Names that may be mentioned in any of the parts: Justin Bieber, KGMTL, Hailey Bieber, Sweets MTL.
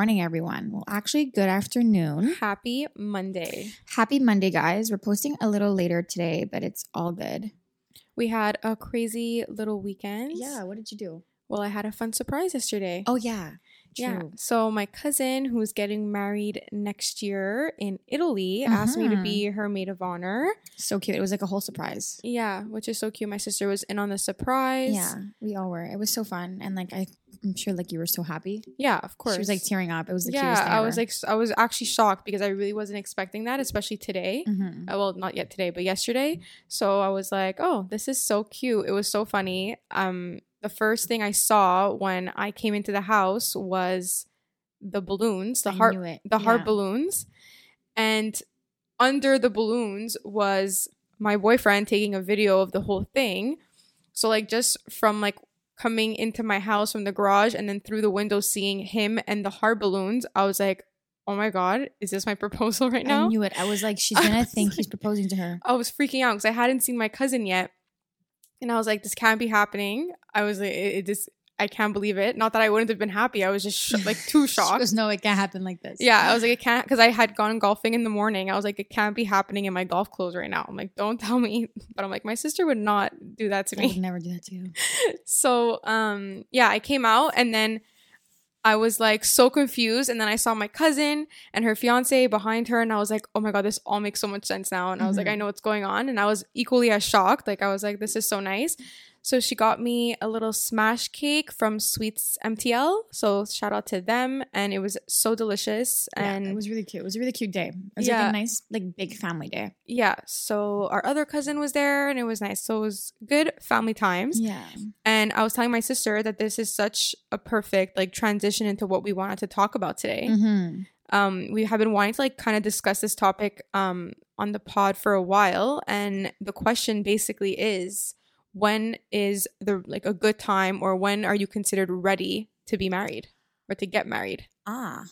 morning, everyone. Well, actually, good afternoon. Happy Monday. Happy Monday, guys. We're posting a little later today, but it's all good. We had a crazy little weekend. Yeah, what did you do? Well, I had a fun surprise yesterday. Oh, yeah. True. Yeah. So my cousin, who's getting married next year in Italy, asked me to be her maid of honor. So cute. It was like a whole surprise. Yeah, which is so cute. My sister was in on the surprise. Yeah, we all were. It was so fun. And like I'm sure like you were so happy. Yeah, of course. She was like tearing up. It was the cutest thing ever. I was actually shocked because I really wasn't expecting that, especially today. Well, not yet today, but yesterday. So I was like, oh, this is so cute. It was so funny. The first thing I saw when I came into the house was the balloons, the heart balloons. And under the balloons was my boyfriend taking a video of the whole thing. So like just from like coming into my house from the garage and then through the window seeing him and the heart balloons, I was like, oh my God, is this my proposal right now? I knew it. I was like, she's going to think he's proposing to her. I was freaking out because I hadn't seen my cousin yet. And I was like, this can't be happening. I was like, I can't believe it. Not that I wouldn't have been happy. I was just too shocked. Because no, it can't happen like this. Yeah, I was like, it can't. Because I had gone golfing in the morning. I was like, it can't be happening in my golf clothes right now. I'm like, don't tell me. But I'm like, my sister would not do that to me. I would never do that to you. So, yeah, I came out and then I was like so confused. And then I saw my cousin and her fiance behind her. And I was like, oh my God, this all makes so much sense now. And I was like, I know what's going on. And I was equally as shocked. Like, I was like, this is so nice. So she got me a little smash cake from Sweets MTL. So shout out to them. And it was so delicious. And yeah, it was really cute. It was a really cute day. It was like a nice, like big family day. Yeah. So our other cousin was there and it was nice. So it was good family times. Yeah. And I was telling my sister that this is such a perfect like transition into what we wanted to talk about today. We have been wanting to like kind of discuss this topic on the pod for a while. And the question basically is, when is the like a good time or when are you considered ready to be married or to get married? Ah,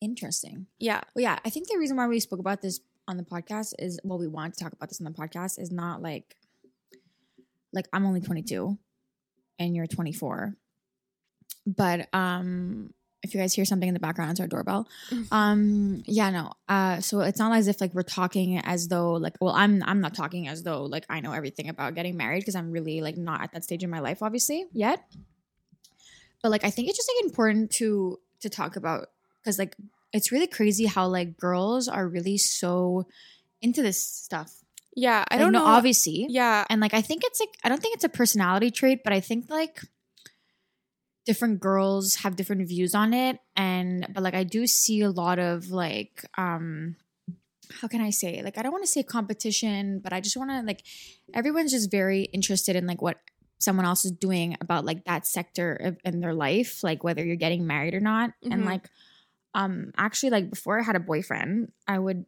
interesting. Yeah. Well, yeah. I think the reason why we spoke about this on the podcast is, well, we want to talk about this on the podcast is not like I'm only 22 and you're 24. But if you guys hear something in the background, it's our doorbell. Yeah, no. So it's not as if like we're talking as though like, well, I'm not talking as though like I know everything about getting married because I'm really like not at that stage in my life, obviously, yet. But like I think it's just like important to talk about because like it's really crazy how like girls are really so into this stuff. Yeah, I don't know. Obviously. Yeah. And like I think it's like I don't think it's a personality trait, but I think like different girls have different views on it, but like I do see a lot of like how can I say, like I don't want to say competition, but I just want to like everyone's just very interested in like what someone else is doing about like that sector in their life, like whether you're getting married or not. And like actually like before I had a boyfriend, I would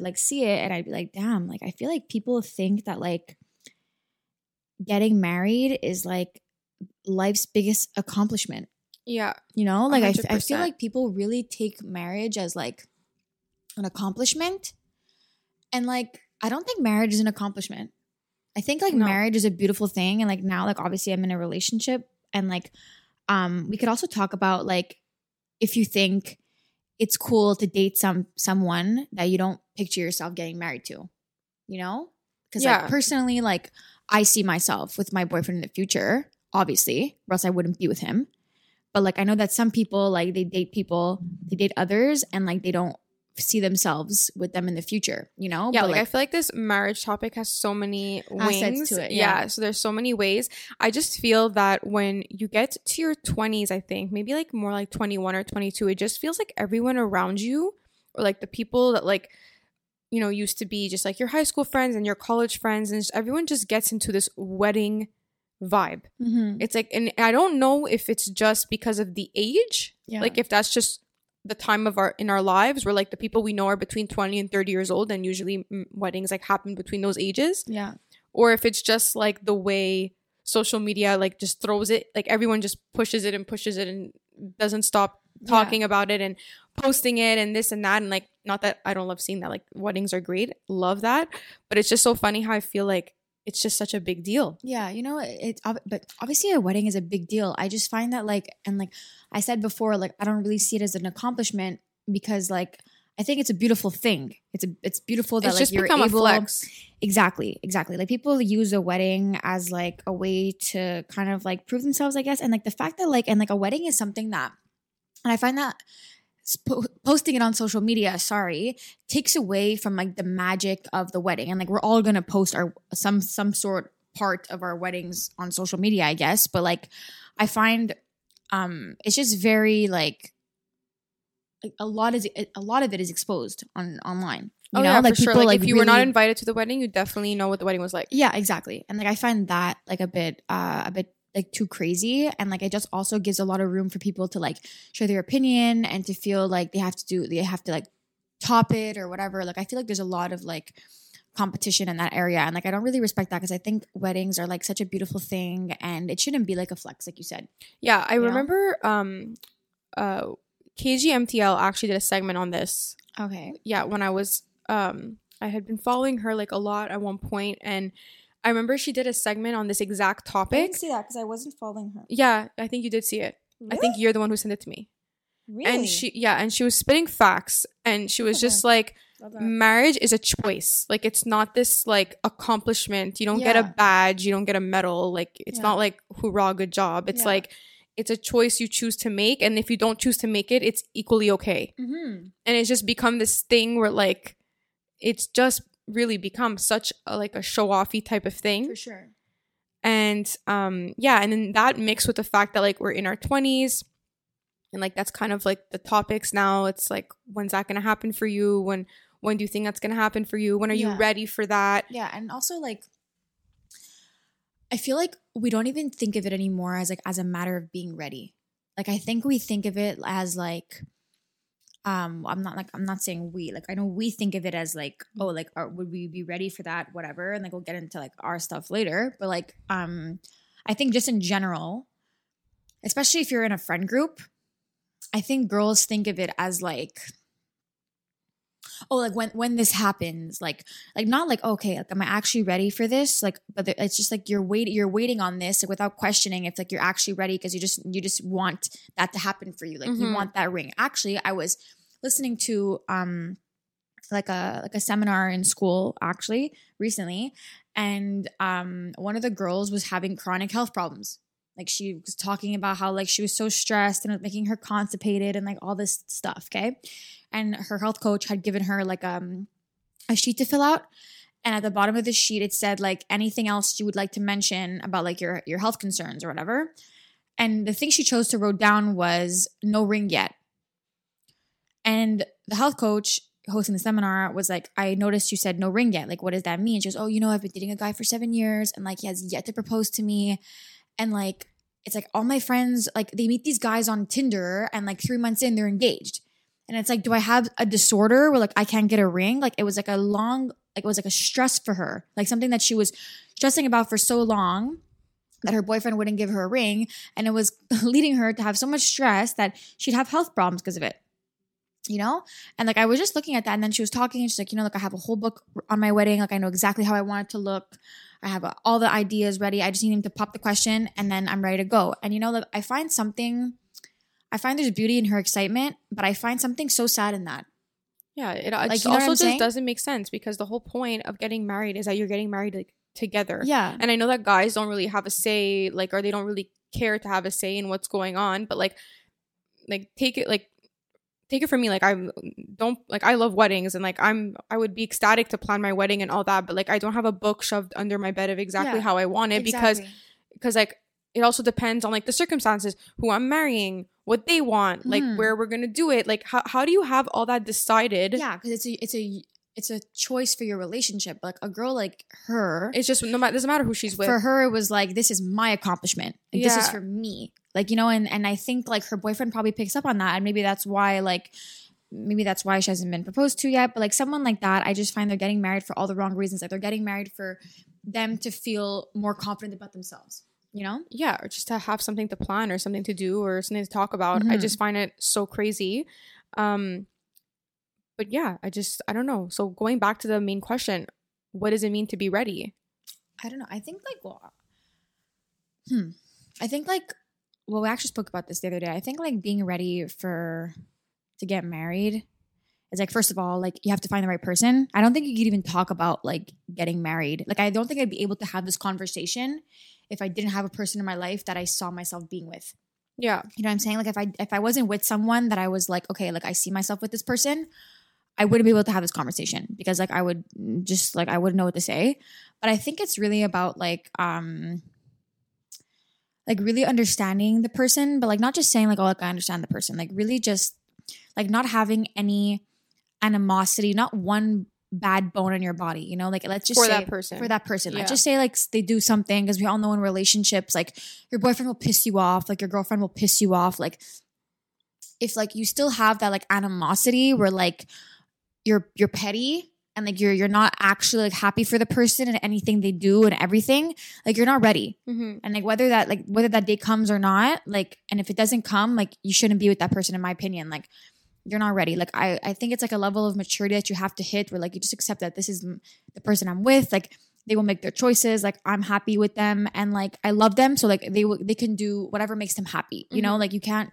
like see it and I'd be like, damn, like I feel like people think that like getting married is like life's biggest accomplishment. Yeah, you know, like I feel like people really take marriage as like an accomplishment, and like I don't think marriage is an accomplishment. I think like marriage is a beautiful thing, and like now like obviously I'm in a relationship, and like we could also talk about like if you think it's cool to date someone that you don't picture yourself getting married to, you know, because like personally like I see myself with my boyfriend in the future. Obviously, or else I wouldn't be with him. But like I know that some people like they date others and like they don't see themselves with them in the future, you know? Yeah, but like I feel like this marriage topic has so many wings to it. Yeah, so there's so many ways. I just feel that when you get to your 20s, I think maybe like more like 21 or 22, it just feels like everyone around you or like the people that like, you know, used to be just like your high school friends and your college friends and everyone just gets into this wedding vibe. It's like, and I don't know if it's just because of the age, like if that's just the time of our lives where like the people we know are between 20 and 30 years old and usually weddings like happen between those ages, or if it's just like the way social media like just throws it, like everyone just pushes it and doesn't stop talking about it and posting it and this and that. And like, not that I don't love seeing that, like weddings are great, love that, but it's just so funny how I feel like it's just such a big deal. Yeah, you know, but obviously a wedding is a big deal. I just find that like I said before, like I don't really see it as an accomplishment because like I think it's a beautiful thing. It's beautiful that it's like just you're become able. A flex. Exactly. Like people use a wedding as like a way to kind of like prove themselves, I guess. And like the fact that like and like a wedding is something that, and I find that posting it on social media, takes away from like the magic of the wedding. And like we're all gonna post our some sort part of our weddings on social media, I guess. But like I find it's just very like a lot of it is exposed online. You know? Yeah, like for people, sure. Like if you really were not invited to the wedding, you definitely know what the wedding was like. Yeah, exactly. And like I find that like a bit like too crazy, and like it just also gives a lot of room for people to like share their opinion and to feel like they have to like top it or whatever. Like I feel like there's a lot of like competition in that area, and like I don't really respect that because I think weddings are like such a beautiful thing and it shouldn't be like a flex, like you said. Yeah, I remember KGMTL actually did a segment on this. Okay. Yeah, when I was I had been following her like a lot at one point, and I remember she did a segment on this exact topic. I didn't see that because I wasn't following her. Yeah, I think you did see it. Really? I think you're the one who sent it to me. Really? And she was spitting facts, and she was just like, marriage is a choice. Like it's not this like accomplishment. You don't get a badge. You don't get a medal. Like it's not like hoorah, good job. It's like it's a choice you choose to make, and if you don't choose to make it, it's equally okay. Mm-hmm. And it's just become this thing where like it's just really become such a show-offy type of thing. For sure. And and then that mixed with the fact that like we're in our 20s and like that's kind of like the topics now. It's like, when's that going to happen for you? When do you think that's going to happen for you? When are you ready for that? Yeah, and also like I feel like we don't even think of it anymore as like as a matter of being ready. Like I think we think of it as like I know we think of it as like, oh, like, would we be ready for that? Whatever. And like, we'll get into like our stuff later. But like, I think just in general, especially if you're in a friend group, I think girls think of it as like, oh, like when this happens, like not like, okay, like, am I actually ready for this? Like, but it's just like, you're waiting on this, like, without questioning if like you're actually ready. Cause you just want that to happen for you. Like you want that ring. Actually, I was listening to like a seminar in school actually recently, and one of the girls was having chronic health problems. Like she was talking about how like she was so stressed and it was making her constipated and like all this stuff, okay? And her health coach had given her like a sheet to fill out, and at the bottom of the sheet it said like anything else you would like to mention about like your health concerns or whatever. And the thing she chose to write down was no ring yet. And the health coach hosting the seminar was like, I noticed you said no ring yet. Like, what does that mean? She goes, oh, you know, I've been dating a guy for 7 years and like he has yet to propose to me. And like, it's like all my friends, like they meet these guys on Tinder and like 3 months in they're engaged. And it's like, do I have a disorder where like I can't get a ring? Like it was like a stress for her. Like something that she was stressing about for so long that her boyfriend wouldn't give her a ring. And it was leading her to have so much stress that she'd have health problems because of it. You know? And like I was just looking at that, and then she was talking and she's like, you know, like I have a whole book on my wedding. Like I know exactly how I want it to look. I have all the ideas ready. I just need him to pop the question and then I'm ready to go. And you know, like I find there's beauty in her excitement, but I find something so sad in that. Yeah, it like, you know also just doesn't make sense because the whole point of getting married is that you're getting married like together. Yeah. And I know that guys don't really have a say, like, or they don't really care to have a say in what's going on, but like take it from me, like I love weddings, and like I would be ecstatic to plan my wedding and all that, but like I don't have a book shoved under my bed of exactly how I want it because like it also depends on like the circumstances, who I'm marrying, what they want, like where we're gonna do it, like how do you have all that decided? Yeah, because it's a choice for your relationship. Like a girl like her, it's just doesn't matter who she's with. For her, it was like, this is my accomplishment. Like, this is for me. Like, you know, and I think like her boyfriend probably picks up on that, and maybe that's why she hasn't been proposed to yet. But like someone like that, I just find they're getting married for all the wrong reasons. Like they're getting married for them to feel more confident about themselves. You know? Yeah, or just to have something to plan or something to do or something to talk about. Mm-hmm. I just find it so crazy. But yeah, I don't know. So going back to the main question, what does it mean to be ready? I don't know. I think like, well, I think like, well, we actually spoke about this the other day. I think like being ready to get married is like, first of all, like you have to find the right person. I don't think you could even talk about like getting married. Like, I don't think I'd be able to have this conversation if I didn't have a person in my life that I saw myself being with. Yeah. You know what I'm saying? Like if I wasn't with someone that I was like, okay, like I see myself with this person, I wouldn't be able to have this conversation because like I would just like, I wouldn't know what to say. But I think it's really about like really understanding the person, but like not just saying like, oh, like I understand the person, like really just like not having any animosity, not one bad bone in your body, you know, like let's just for that person. Yeah. Let's just say like they do something, because we all know in relationships, like your boyfriend will piss you off, like your girlfriend will piss you off. Like if like you still have that like animosity where like you're petty and like you're not actually like happy for the person and anything they do and everything, like you're not ready. Mm-hmm. And like whether that day comes or not, like, and if it doesn't come, like you shouldn't be with that person, in my opinion. Like you're not ready. Like I think it's like a level of maturity that you have to hit where like you just accept that this is the person I'm with. Like they will make their choices. Like I'm happy with them and like I love them. So like they can do whatever makes them happy. You mm-hmm. know, like you can't,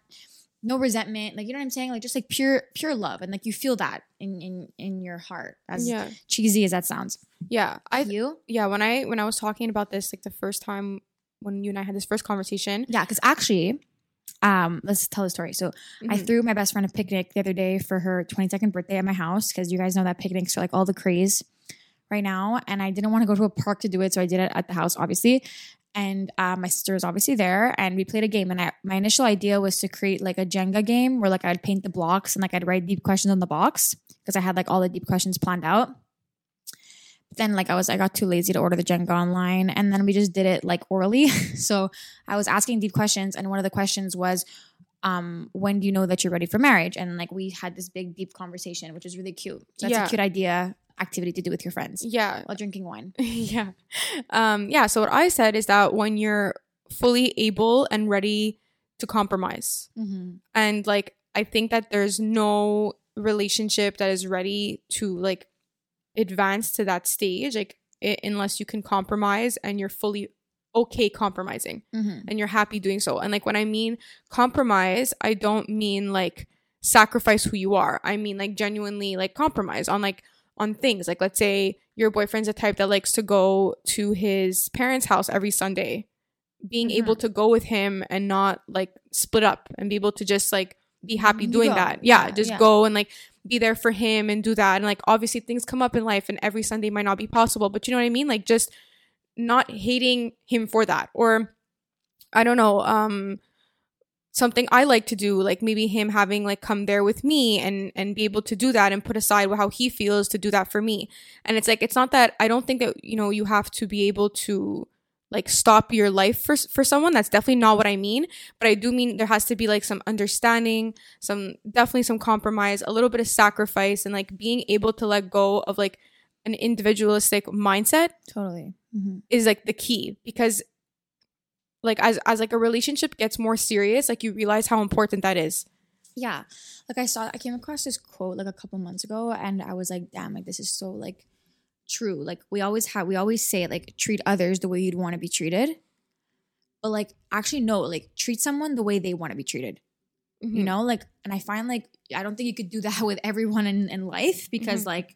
no resentment. Like, you know what I'm saying? Like just like pure love. And like you feel that in your heart, as yeah. cheesy as that sounds. Yeah. When I was talking about this, like the first time when you and I had this first conversation. Yeah. Cause actually, let's tell the story. So mm-hmm. I threw my best friend a picnic the other day for her 22nd birthday at my house, because you guys know that picnics are like all the craze right now, and I didn't want to go to a park to do it, so I did it at the house, obviously. And my sister was obviously there, and we played a game. And my initial idea was to create like a Jenga game where like I'd paint the blocks and like I'd write deep questions on the box, because I had like all the deep questions planned out. Then like I got too lazy to order the Jenga online, and then we just did it like orally. So I was asking deep questions, and one of the questions was, when do you know that you're ready for marriage? And like we had this big deep conversation, which is really cute. So that's a cute idea, activity to do with your friends. Yeah. While drinking wine. Yeah. So what I said is that when you're fully able and ready to compromise. Mm-hmm. And like I think that there's no relationship that is ready to like advance to that stage, like unless you can compromise and you're fully okay compromising mm-hmm. and you're happy doing so. And like when I mean compromise, I don't mean like sacrifice who you are. I mean like genuinely like compromise on things. Like let's say your boyfriend's a type that likes to go to his parents' house every Sunday. Being mm-hmm. able to go with him and not like split up, and be able to just like be happy doing that. Yeah, just go and like be there for him and do that. And like obviously things come up in life, and every Sunday might not be possible, but you know what I mean? Like just not hating him for that. Or I don't know, something I like to do, like maybe him having like come there with me and be able to do that and put aside how he feels to do that for me. And it's like, it's not that, I don't think that, you know, you have to be able to like stop your life for someone. That's definitely not what I mean. But I do mean there has to be like some understanding, definitely some compromise, a little bit of sacrifice, and like being able to let go of like an individualistic mindset. Totally. Mm-hmm. Is like the key, because like as like a relationship gets more serious, like you realize how important that is. Yeah. Like I came across this quote like a couple months ago, and I was like, damn, like this is so like true. Like we always say like treat others the way you'd want to be treated, but like actually no, like treat someone the way they want to be treated. Mm-hmm. You know, like, and I find like I don't think you could do that with everyone in life, because mm-hmm. like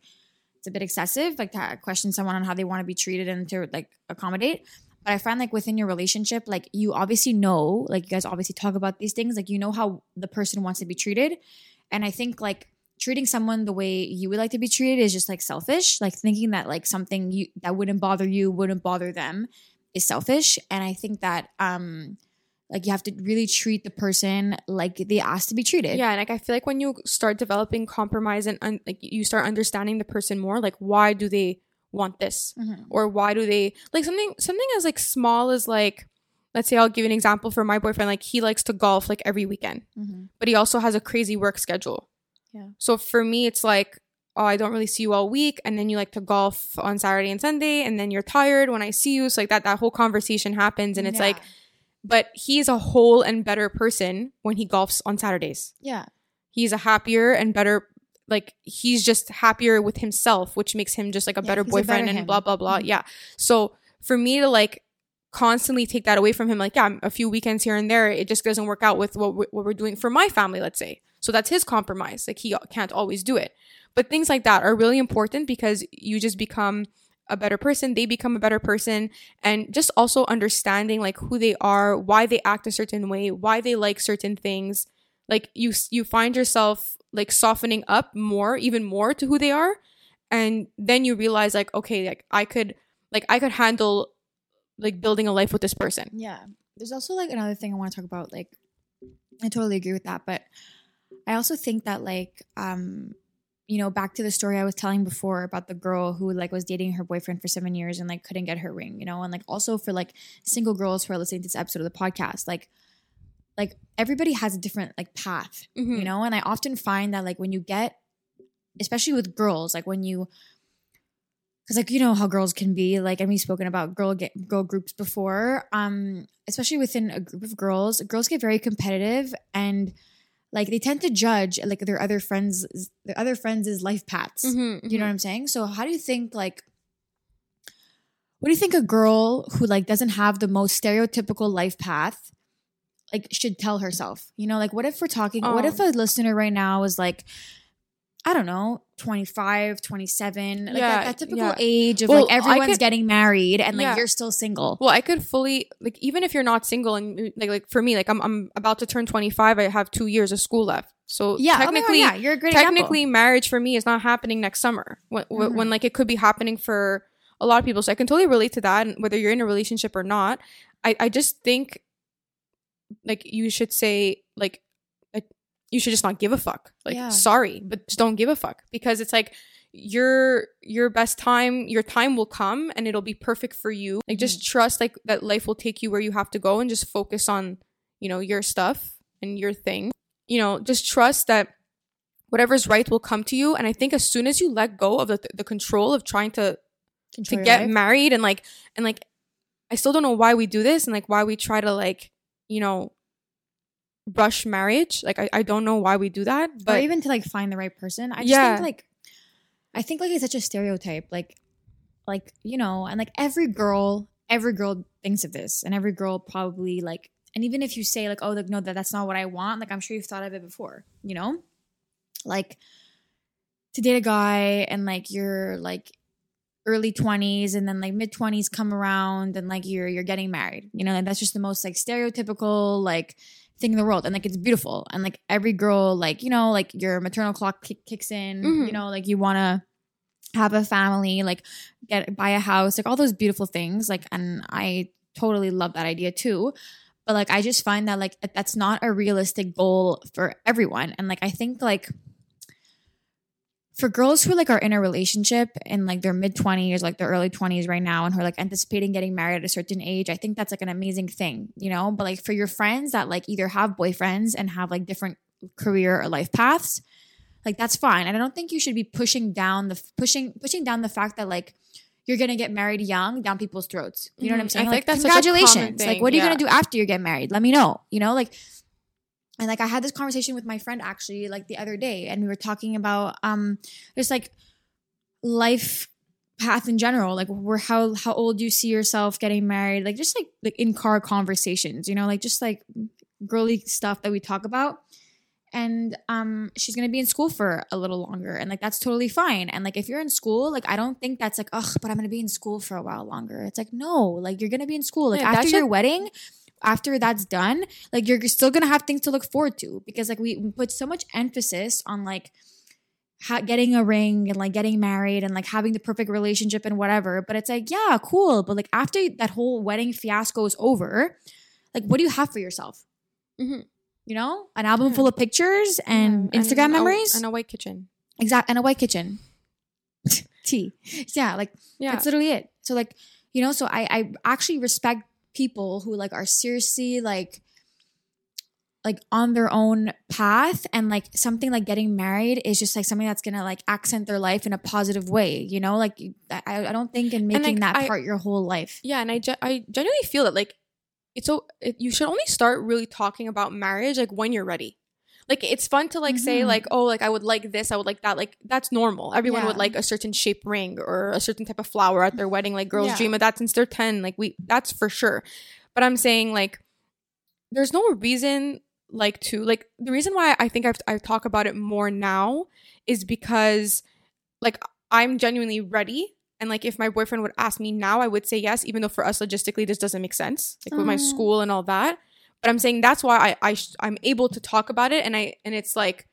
it's a bit excessive, like to question someone on how they want to be treated and to like accommodate. But I find like within your relationship, like you obviously know, like you guys obviously talk about these things, like you know how the person wants to be treated. And I think like treating someone the way you would like to be treated is just like selfish. Like thinking that like something that wouldn't bother you wouldn't bother them is selfish. And I think that like you have to really treat the person like they asked to be treated. Yeah, and like I feel like when you start developing compromise and like you start understanding the person more, like why do they want this? Mm-hmm. Or why do they like something as like small as like, let's say, I'll give you an example for my boyfriend. Like he likes to golf like every weekend, mm-hmm. but he also has a crazy work schedule. Yeah. So for me, it's like, oh, I don't really see you all week, and then you like to golf on Saturday and Sunday, and then you're tired when I see you. So like that whole conversation happens, and it's like, but he's a whole and better person when he golfs on Saturdays. Yeah. He's a happier and better, like he's just happier with himself, which makes him just like a better boyfriend, and blah, blah, blah. Mm-hmm. Yeah. So for me to like constantly take that away from him, like, yeah, a few weekends here and there, it just doesn't work out with what we're doing for my family, let's say. So that's his compromise. Like, he can't always do it. But things like that are really important because you just become a better person. They become a better person. And just also understanding like who they are, why they act a certain way, why they like certain things. Like you find yourself like softening up more, even more to who they are. And then you realize like, okay, I could handle like building a life with this person. Yeah. There's also like another thing I want to talk about. Like, I totally agree with that. But I also think that like, you know, back to the story I was telling before about the girl who like was dating her boyfriend for 7 years and like couldn't get her ring, you know, and like also for like single girls who are listening to this episode of the podcast, like everybody has a different like path, mm-hmm. you know, and I often find that like when you get, especially with girls, like when you, because like, you know how girls can be, like, and we've spoken about girl groups before, especially within a group of girls, girls get very competitive and like they tend to judge like their other friends' life paths. Mm-hmm, mm-hmm. You know what I'm saying? So how do you think like, what do you think a girl who like doesn't have the most stereotypical life path like should tell herself? You know, like what if we're talking, what if a listener right now is like, I don't know, 25, 27, like that typical age of like everyone's getting married and like you're still single. Well, I could fully, like even if you're not single and like for me, like I'm about to turn 25, I have 2 years of school left. So technically, you're a great example. Marriage for me is not happening next summer when like it could be happening for a lot of people. So I can totally relate to that, and whether you're in a relationship or not. I just think like you should say like, you should just not give a fuck. Like, sorry, but just don't give a fuck, because it's like your best time, your time will come and it'll be perfect for you. Like, just trust like that life will take you where you have to go, and just focus on, you know, your stuff and your thing. You know, just trust that whatever's right will come to you. And I think as soon as you let go of the control of trying to get married and I still don't know why we do this and like why we try to like, you know, rush marriage. Like I don't know why we do that, but or even to like find the right person. I just think it's such a stereotype, like you know, and like every girl thinks of this, and every girl probably like, and even if you say like, oh, like no, that's not what I want, like I'm sure you've thought of it before, you know, like to date a guy and like you're like early 20s and then like mid 20s come around and like you're getting married, you know, and that's just the most like stereotypical like thing in the world. And like it's beautiful, and like every girl, like, you know, like your maternal clock kicks in, mm-hmm. you know, like you want to have a family, like buy a house, like all those beautiful things, like, and I totally love that idea too, but like I just find that like that's not a realistic goal for everyone. And like I think like for girls who like are in a relationship in like their mid 20s, like their early 20s right now, and who are like anticipating getting married at a certain age, I think that's like an amazing thing, you know? But like for your friends that like either have boyfriends and have like different career or life paths, like that's fine. And I don't think you should be pushing down the fact that like you're going to get married young down people's throats. You know what I'm saying? I think that's congratulations. Such a common thing. Like, what are you going to do after you get married? Let me know, you know, like. And like I had this conversation with my friend actually like the other day, and we were talking about just like life path in general, like where how old you see yourself getting married, like just like in car conversations, you know, like just like girly stuff that we talk about. And she's gonna be in school for a little longer, and like that's totally fine. And like if you're in school, like I don't think that's like, oh, but I'm gonna be in school for a while longer. It's like, no, like you're gonna be in school like after your wedding. After that's done, like you're still gonna have things to look forward to, because like we put so much emphasis on like getting a ring and like getting married and like having the perfect relationship and whatever. But it's like, yeah, cool. But like after that whole wedding fiasco is over, like what do you have for yourself? Mm-hmm. You know, an album full of pictures and Instagram memories and a white kitchen. Exactly, and a white kitchen. Tea. Yeah, like that's literally it. So like, you know, so I actually respect people who like are seriously like on their own path, and like something like getting married is just like something that's gonna like accent their life in a positive way, you know, like I don't think in making like, that part your whole life. Yeah, and I genuinely feel that like you should only start really talking about marriage like when you're ready. like it's fun to like say like, oh, like I would like this, I would like that, like that's normal. Everyone would like a certain shape ring or a certain type of flower at their wedding. Like girls dream of that since they're 10. Like we, that's for sure. But I'm saying like there's no reason like to like the reason why I think I talk about it more now is because like I'm genuinely ready. And, like, if my boyfriend would ask me now, I would say yes, even though for us, logistically, this doesn't make sense, like, with my school and all that. But I'm saying that's why I'm able to talk about it. And it's, like,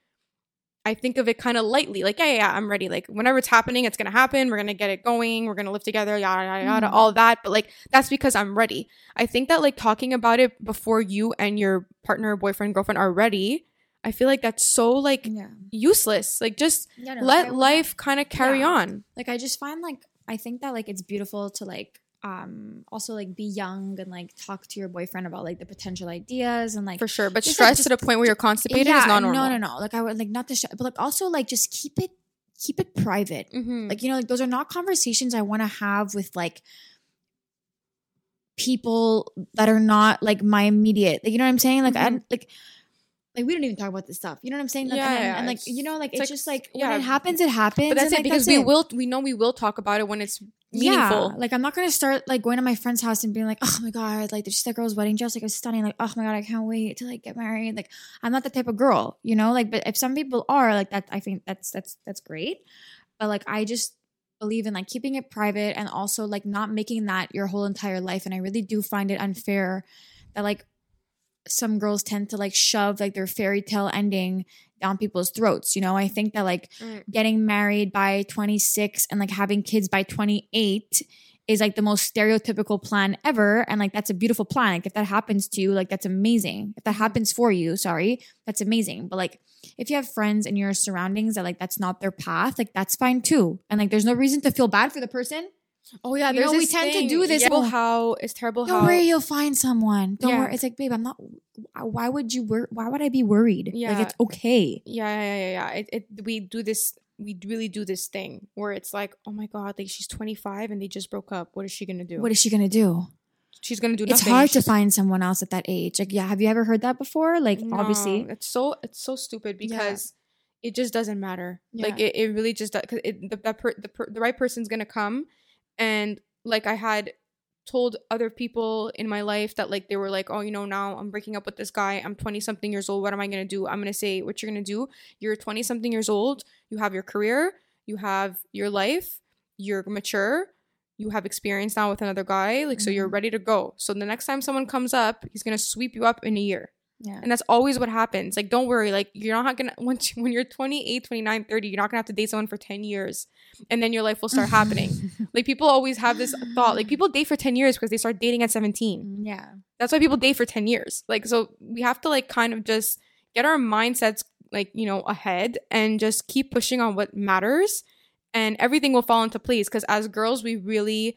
I think of it kind of lightly. Like, yeah, I'm ready. Like, whenever it's happening, it's going to happen. We're going to get it going. We're going to live together, yada, yada, yada, all that. But, like, that's because I'm ready. I think that, like, talking about it before you and your partner, boyfriend, girlfriend are ready, I feel like that's so, like, useless. Like, just let life kind of carry on. Like, I just find, like, I think that, like, it's beautiful to, like, also, like, be young and, like, talk to your boyfriend about, like, the potential ideas and, like... For sure. But just, stress like, just, to the point where you're constipated is not normal. No. Like, I would, like, not to... But, like, also, like, just keep it private. Mm-hmm. Like, you know, like, those are not conversations I want to have with, like... people that are not, like, my immediate... Like, you know what I'm saying? Like, mm-hmm. Like, we don't even talk about this stuff. You know what I'm saying? Like, and like, you know, like, it's just like, when it happens, it happens. But that's it, like, because we will talk about it when it's meaningful. Yeah. Like, I'm not going to start, like, going to my friend's house and being like, oh my God, like, just that girl's wedding dress. Like, it was stunning. Like, oh my God, I can't wait to, like, get married. Like, I'm not that type of girl, you know? Like, but if some people are, like, that, I think that's great. But, like, I just believe in, like, keeping it private and also, like, not making that your whole entire life. And I really do find it unfair that, like, some girls tend to like shove like their fairy tale ending down people's throats. You know, I think that like getting married by 26 and like having kids by 28 is like the most stereotypical plan ever. And like, that's a beautiful plan. Like if that happens to you, like that's amazing. If that happens for you, that's amazing. But like if you have friends in your surroundings that like, that's not their path, like that's fine too. And like, there's no reason to feel bad for the person. Oh yeah, there's we tend to do this. It's terrible. Don't worry, you'll find someone. Don't worry. It's like, babe, I'm not. Why would you? Why would I be worried? Yeah, like it's okay. Yeah. We do this. We really do this thing where it's like, oh my God, like she's 25 and they just broke up. What is she gonna do? She's gonna do nothing. It's hard to find someone else at that age. Like, yeah, have you ever heard that before? Like, no, obviously, it's so stupid because it just doesn't matter. Yeah. Like it really just because the right person's gonna come. And like I had told other people in my life that like they were like, oh, you know, now I'm breaking up with this guy. I'm 20 something years old. What am I going to do? I'm going to say what you're going to do. You're 20 something years old. You have your career. You have your life. You're mature. You have experience now with another guy. Like, so you're ready to go. So the next time someone comes up, he's going to sweep you up in a year. Yeah. And that's always what happens. Like, don't worry. Like, you're not going to – when you're 28, 29, 30, you're not going to have to date someone for 10 years. And then your life will start happening. Like, people always have this thought. Like, people date for 10 years because they start dating at 17. Yeah. That's why people date for 10 years. Like, so we have to, like, kind of just get our mindsets, like, you know, ahead and just keep pushing on what matters. And everything will fall into place because as girls, we really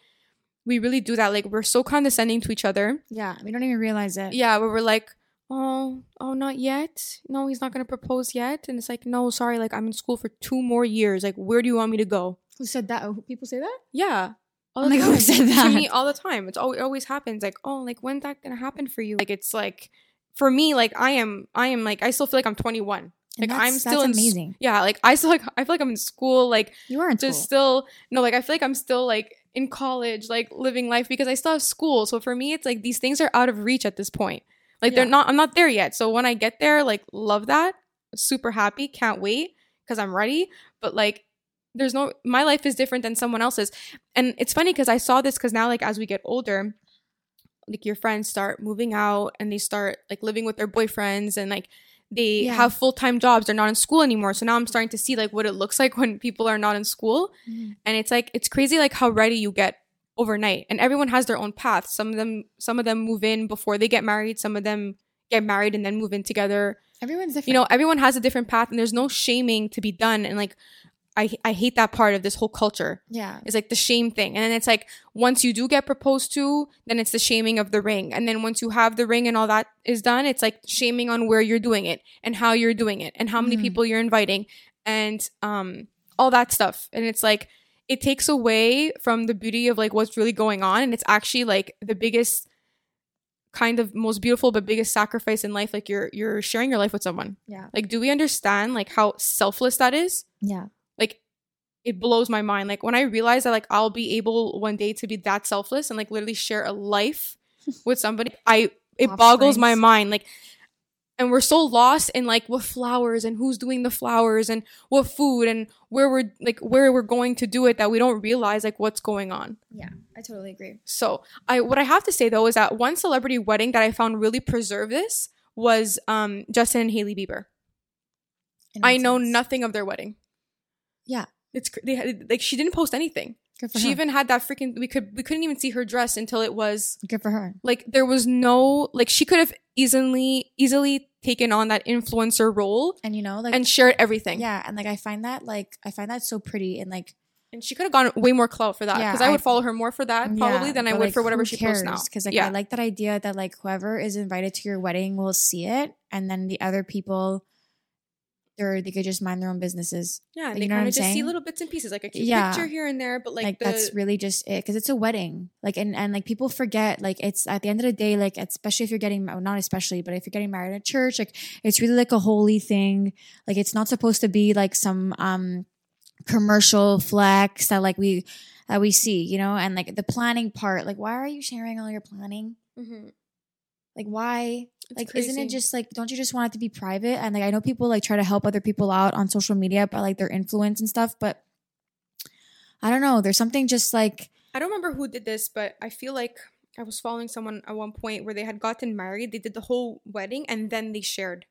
do that. Like, we're so condescending to each other. Yeah. We don't even realize it. Yeah. Where we're like, oh, not yet. No, he's not going to propose yet. And it's like, no, sorry. Like, I'm in school for 2 more years. Like, where do you want me to go? Who said that? Oh, people say that? Yeah. Oh my God, who said that? To me all the time. It always happens. Like, oh, like, when's that going to happen for you? Like, it's like, for me, like, I am like, I still feel like I'm 21. Like, I'm still in amazing. Yeah. Like, I feel like I'm in school. Like, you are in just school. Still, no, like, I feel like I'm still, like, in college, like, living life because I still have school. So for me, it's like, these things are out of reach at this point. Like, I'm not there yet. So when I get there, like, love that. Super happy. Can't wait because I'm ready. But, like, there's no – my life is different than someone else's. And it's funny because I saw this because now, like, as we get older, like, your friends start moving out and they start, like, living with their boyfriends and, like, they have full-time jobs. They're not in school anymore. So now I'm starting to see, like, what it looks like when people are not in school. Mm-hmm. And it's, like, it's crazy, like, how ready you get overnight. And everyone has their own path. Some of them move in before they get married. Some of them get married and then move in together. Everyone's different. You know, everyone has a different path and there's no shaming to be done. And like, I hate that part of this whole culture. Yeah. It's like the shame thing. And then it's like, once you do get proposed to, then it's the shaming of the ring. And then once you have the ring and all that is done, it's like shaming on where you're doing it and how you're doing it and how many people you're inviting and all that stuff. And it's like, it takes away from the beauty of like what's really going on. And it's actually like the biggest kind of most beautiful but biggest sacrifice in life. Like you're sharing your life with someone. Yeah. Like, do we understand like how selfless that is? Yeah. Like, it blows my mind. Like when I realize that like I'll be able one day to be that selfless and like literally share a life with somebody, it boggles my mind. Like, and we're so lost in like what flowers and who's doing the flowers and what food and where we're going to do it, that we don't realize like what's going on. Yeah, I totally agree. So what I have to say though is that one celebrity wedding that I found really preserved this was Justin and Hailey Bieber. I know nothing of their wedding. Yeah, she didn't post anything. Good for her. She even had that freaking we couldn't even see her dress until it was good for her. Like there was no like she could have easily taken on that influencer role and and shared everything. Yeah, and I find that so pretty and like and she could have gone way more clout for that because I would follow her more for that probably than I would for whatever she posts now. Because I like that idea that like whoever is invited to your wedding will see it and then the other people. Or they could just mind their own businesses. Yeah, and they kind of just see little bits and pieces, like a cute picture here and there. But that's really just it, because it's a wedding. Like and like people forget, like it's at the end of the day, like especially if you're getting if you're getting married at church, like it's really like a holy thing. Like it's not supposed to be like some commercial flex that like we see, and like the planning part. Like why are you sharing all your planning? Mm-hmm. Like why? It's like crazy. Isn't it just like, don't you just want it to be private? And like I know people like try to help other people out on social media by like their influence and stuff, but I don't know, there's something just like, I don't remember who did this, but I feel like I was following someone at one point where they had gotten married, they did the whole wedding and then they shared.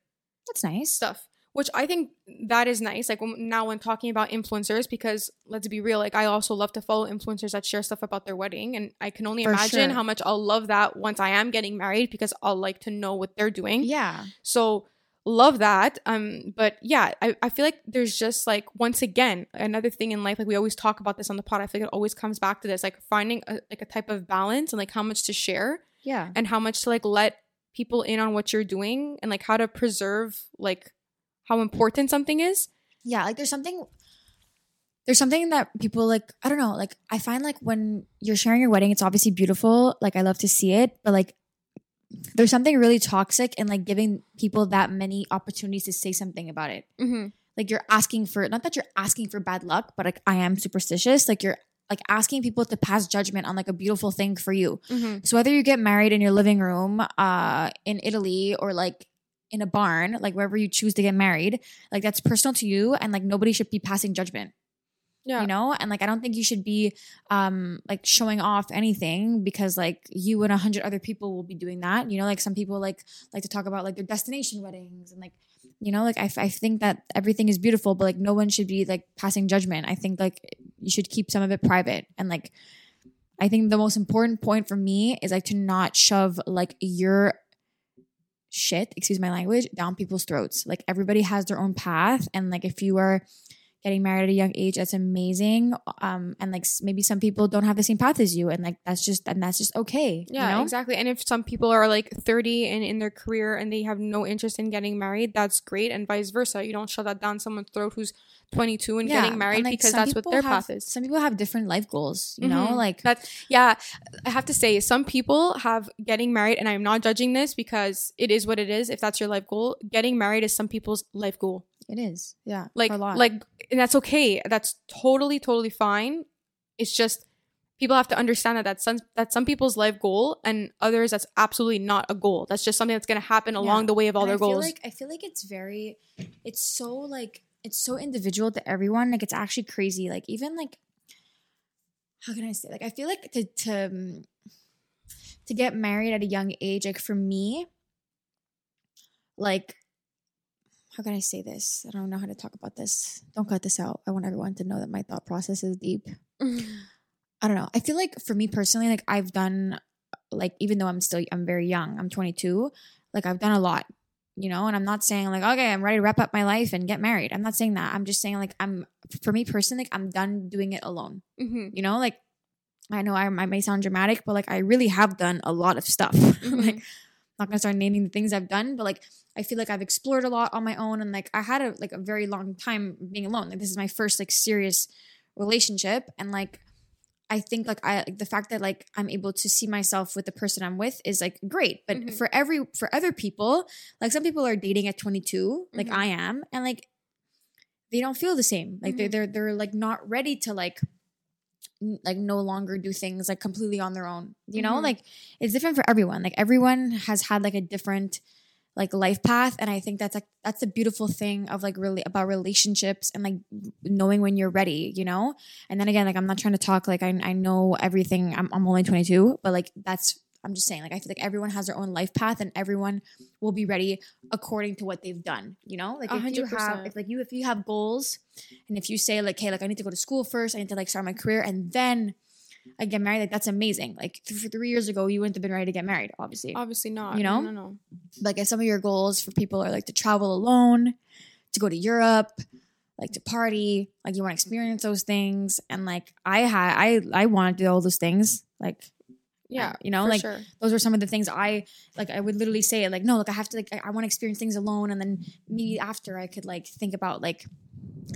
That's nice stuff, which I think that is nice. Like when talking about influencers, because let's be real, like I also love to follow influencers that share stuff about their wedding. And I can only imagine how much I'll love that once I am getting married, because I'll like to know what they're doing. Yeah. So love that. But yeah, I feel like there's just like, once again, another thing in life, like we always talk about this on the pod. I feel like it always comes back to this, like finding a type of balance and like how much to share. Yeah. And how much to like let people in on what you're doing and like how to preserve like how important something is. Yeah, like there's something that people like, I don't know, like I find like when you're sharing your wedding, it's obviously beautiful. Like I love to see it, but like there's something really toxic in like giving people that many opportunities to say something about it. Mm-hmm. Like you're asking for, not that you're asking for bad luck, but like I am superstitious. Like you're like asking people to pass judgment on like a beautiful thing for you. Mm-hmm. So whether you get married in your living room in Italy or like in a barn, like wherever you choose to get married, like that's personal to you, and like nobody should be passing judgment. Yeah, and like I don't think you should be like showing off anything, because like you and 100 other people will be doing that. Like some people like to talk about like their destination weddings and like like I think that everything is beautiful, but like no one should be like passing judgment. I think like you should keep some of it private, and like I think the most important point for me is like to not shove like your shit, excuse my language, down people's throats. Like everybody has their own path, and like if you are getting married at a young age, that's amazing. And like maybe some people don't have the same path as you, and like that's just okay. Yeah, exactly. And if some people are like 30 and in their career and they have no interest in getting married, that's great, and vice versa. You don't shove that down someone's throat who's 22 and getting married, and like, because that's what their path is. Some people have different life goals, mm-hmm. Like that's, yeah, I have to say, some people have getting married, and I'm not judging this because it is what it is. If that's your life goal, getting married is some people's life goal. It is, yeah, like, and that's okay. That's totally fine. It's just people have to understand that that's some people's life goal, and others that's absolutely not a goal. That's just something that's going to happen along the way of all their goals. I feel like it's so individual to everyone. Like it's actually crazy. Like even like, how can I say? Like I feel like to get married at a young age, like for me, like how can I say this? I don't know how to talk about this. Don't cut this out. I want everyone to know that my thought process is deep. I don't know. I feel like for me personally, like I've done, like even though I'm very young, I'm 22. Like I've done a lot. And I'm not saying like, okay, I'm ready to wrap up my life and get married. I'm not saying that. I'm just saying like, for me personally, like I'm done doing it alone. Mm-hmm. Like I know I may sound dramatic, but like I really have done a lot of stuff. Mm-hmm. Like I'm not going to start naming the things I've done, but like I feel like I've explored a lot on my own, and like I had a very long time being alone. Like this is my first like serious relationship, and like I think like the fact that like I'm able to see myself with the person I'm with is like great. But mm-hmm. for other people, like some people are dating at 22, like mm-hmm. I am, and like they don't feel the same. Like mm-hmm. they're like not ready to like no longer do things like completely on their own. You mm-hmm. know, like it's different for everyone. Like everyone has had like a different like life path, and I think that's the beautiful thing of like really about relationships and like knowing when you're ready, you know. And then again, like I'm not trying to talk like I know everything. I'm only 22, but like that's I'm just saying like I feel like everyone has their own life path, and everyone will be ready according to what they've done, you know. Like if 100%. You have if you have goals, and if you say like, hey, like I need to go to school first, I need to like start my career, and then I get married, like that's amazing. Like 3 years ago, you wouldn't have been ready to get married, obviously. Obviously not. You know? No. Like if some of your goals for people are like to travel alone, to go to Europe, like to party, like you want to experience those things. And like I want to do all those things. Like, yeah, you know, like sure. Those are some of the things I would literally say like, no, like I have to like, I want to experience things alone. And then maybe after I could like think about like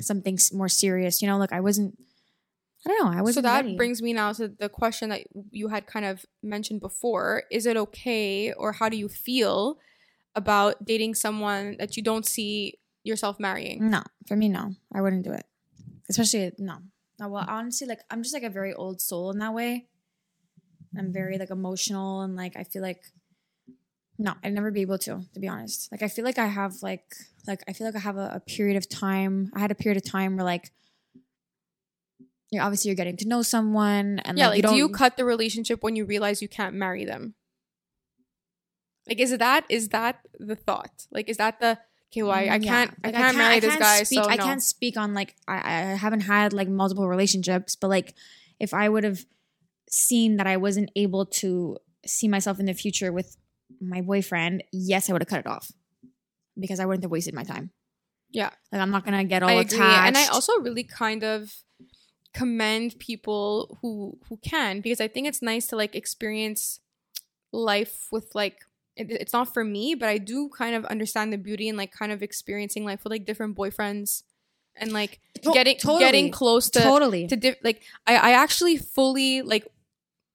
something more serious, you know, like I don't know. So that ready. Brings me now to the question that you had kind of mentioned before. Is it okay, or how do you feel about dating someone that you don't see yourself marrying? No. For me, no. I wouldn't do it. Especially, no. No, well, honestly, like, I'm just like a very old soul in that way. I'm very like emotional, and like I feel like, no, I'd never be able to be honest. Like I feel like I have like I feel like I have a period of time. I had a period of time where like, you're obviously you're getting to know someone, and yeah, like you don't, do you cut the relationship when you realize you can't marry them? Like, is that the thought? Like, is that the okay? Well, I can't marry this guy. So I can't speak on like I haven't had like multiple relationships, but like if I would have seen that I wasn't able to see myself in the future with my boyfriend, yes, I would have cut it off because I wouldn't have wasted my time. Yeah, like I'm not gonna get all attached, and I also really kind of commend people who can, because I think it's nice to like experience life with like it's not for me, but I do kind of understand the beauty and like kind of experiencing life with like different boyfriends and like getting close to like I actually fully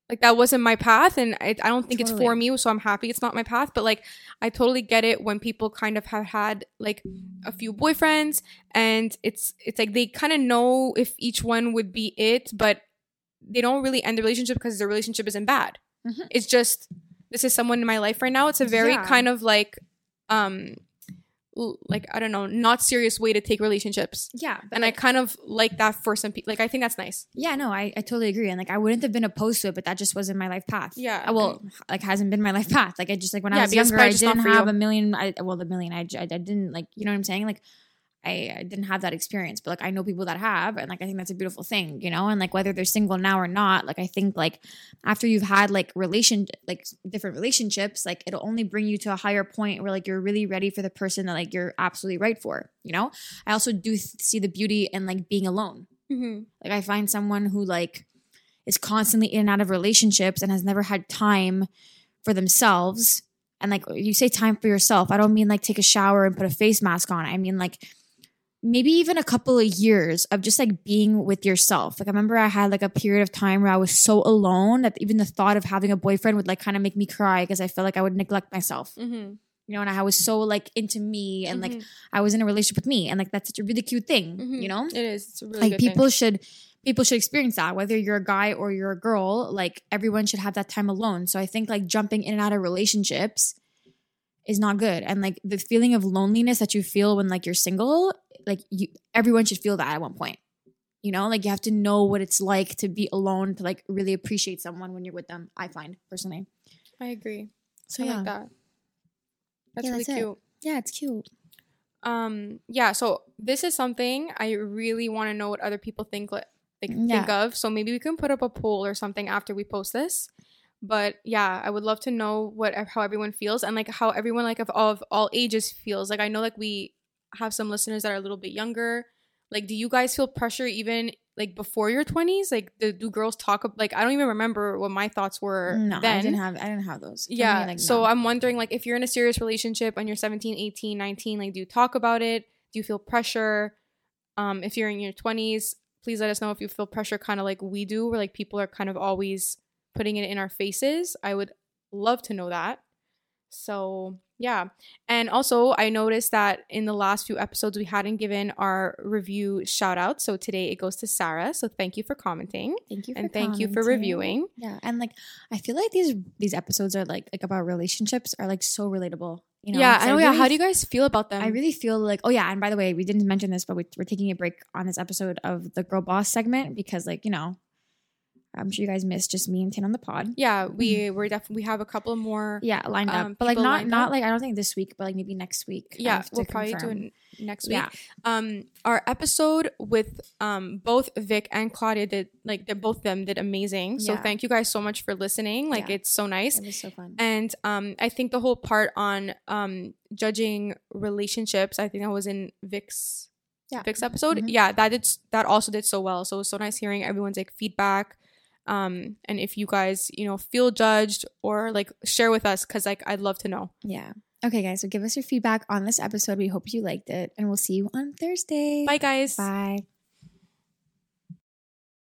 like that wasn't my path, and I don't think it's for me, so I'm happy it's not my path. But like I totally get it when people kind of have had like a few boyfriends, and it's like they kind of know if each one would be it, but they don't really end the relationship because the relationship isn't bad. Mm-hmm. It's just this is someone in my life right now. It's a very kind of like I don't know, not serious way to take relationships. Yeah. And I kind of like that for some people. Like, I think that's nice. Yeah, no, I totally agree. And like, I wouldn't have been opposed to it, but that just wasn't my life path. Yeah. Well, like hasn't been my life path. Like I just like when I was younger, I didn't have I didn't like, you know what I'm saying? Like I didn't have that experience, but like, I know people that have, and like, I think that's a beautiful thing, you know? And like, whether they're single now or not, like, I think like after you've had like different relationships, like it'll only bring you to a higher point where like, you're really ready for the person that like, you're absolutely right for, you know? I also do see the beauty in like being alone. Mm-hmm. Like I find someone who like is constantly in and out of relationships and has never had time for themselves. And like, you say time for yourself. I don't mean like take a shower and put a face mask on. I mean like, maybe even a couple of years of just like being with yourself. Like I remember I had like a period of time where I was so alone that even the thought of having a boyfriend would like kind of make me cry because I felt like I would neglect myself. Mm-hmm. You know, and I was so like into me, and mm-hmm. like I was in a relationship with me, and like that's such a really cute thing. Mm-hmm. You know, it is. It's a really like good people thing. People should experience that, whether you're a guy or you're a girl. Like everyone should have that time alone. So I think like jumping in and out of relationships is not good, and like the feeling of loneliness that you feel when like you're single. Like everyone should feel that at one point, you know, like you have to know what it's like to be alone, to like really appreciate someone when you're with them. I find personally. I agree. So I like that. That's really that's cute. It. Yeah, it's cute. Yeah. So this is something I really want to know what other people think of. So maybe we can put up a poll or something after we post this. But yeah, I would love to know how everyone feels, and like how everyone like of all ages feels. Like I know like we have some listeners that are a little bit younger. Like, do you guys feel pressure even like before your 20s? Like, do girls talk? Like, I don't even remember what my thoughts were. No, then. I didn't have those. Yeah. I mean, like, so no. I'm wondering, like, if you're in a serious relationship and you're 17, 18, 19, like, do you talk about it? Do you feel pressure? If you're in your 20s, please let us know if you feel pressure kind of like we do, where like people are kind of always putting it in our faces. I would love to know that. So yeah. And also I noticed that in the last few episodes we hadn't given our review shout out. So today it goes to Sarah. So thank you for commenting. Thank you for commenting. Thank you for reviewing. Yeah. And like I feel like these episodes are like about relationships are like so relatable. You know, yeah. And oh, yeah. How do you guys feel about them? I really feel like, oh, yeah. And by the way, we didn't mention this, but we're taking a break on this episode of the Girl Boss segment because, like, you know, I'm sure you guys missed just me and Tin on the pod. Yeah. We have a couple more. Yeah. Lined up. But, like, not like, I don't think this week, but, like, maybe next week. Yeah. We'll probably do it next week. Yeah. Our episode with both Vic and Claudia did, like, both of them did amazing. So, thank you guys so much for listening. Like, it's so nice. It was so fun. And I think the whole part on judging relationships, I think that was in Vic's episode. Mm-hmm. Yeah, that also did so well. So, it was so nice hearing everyone's, like, feedback. And if you guys, you know, feel judged or like share with us, because like I'd love to know. Yeah. Okay, guys. So give us your feedback on this episode. We hope you liked it, and we'll see you on Thursday. Bye, guys. Bye.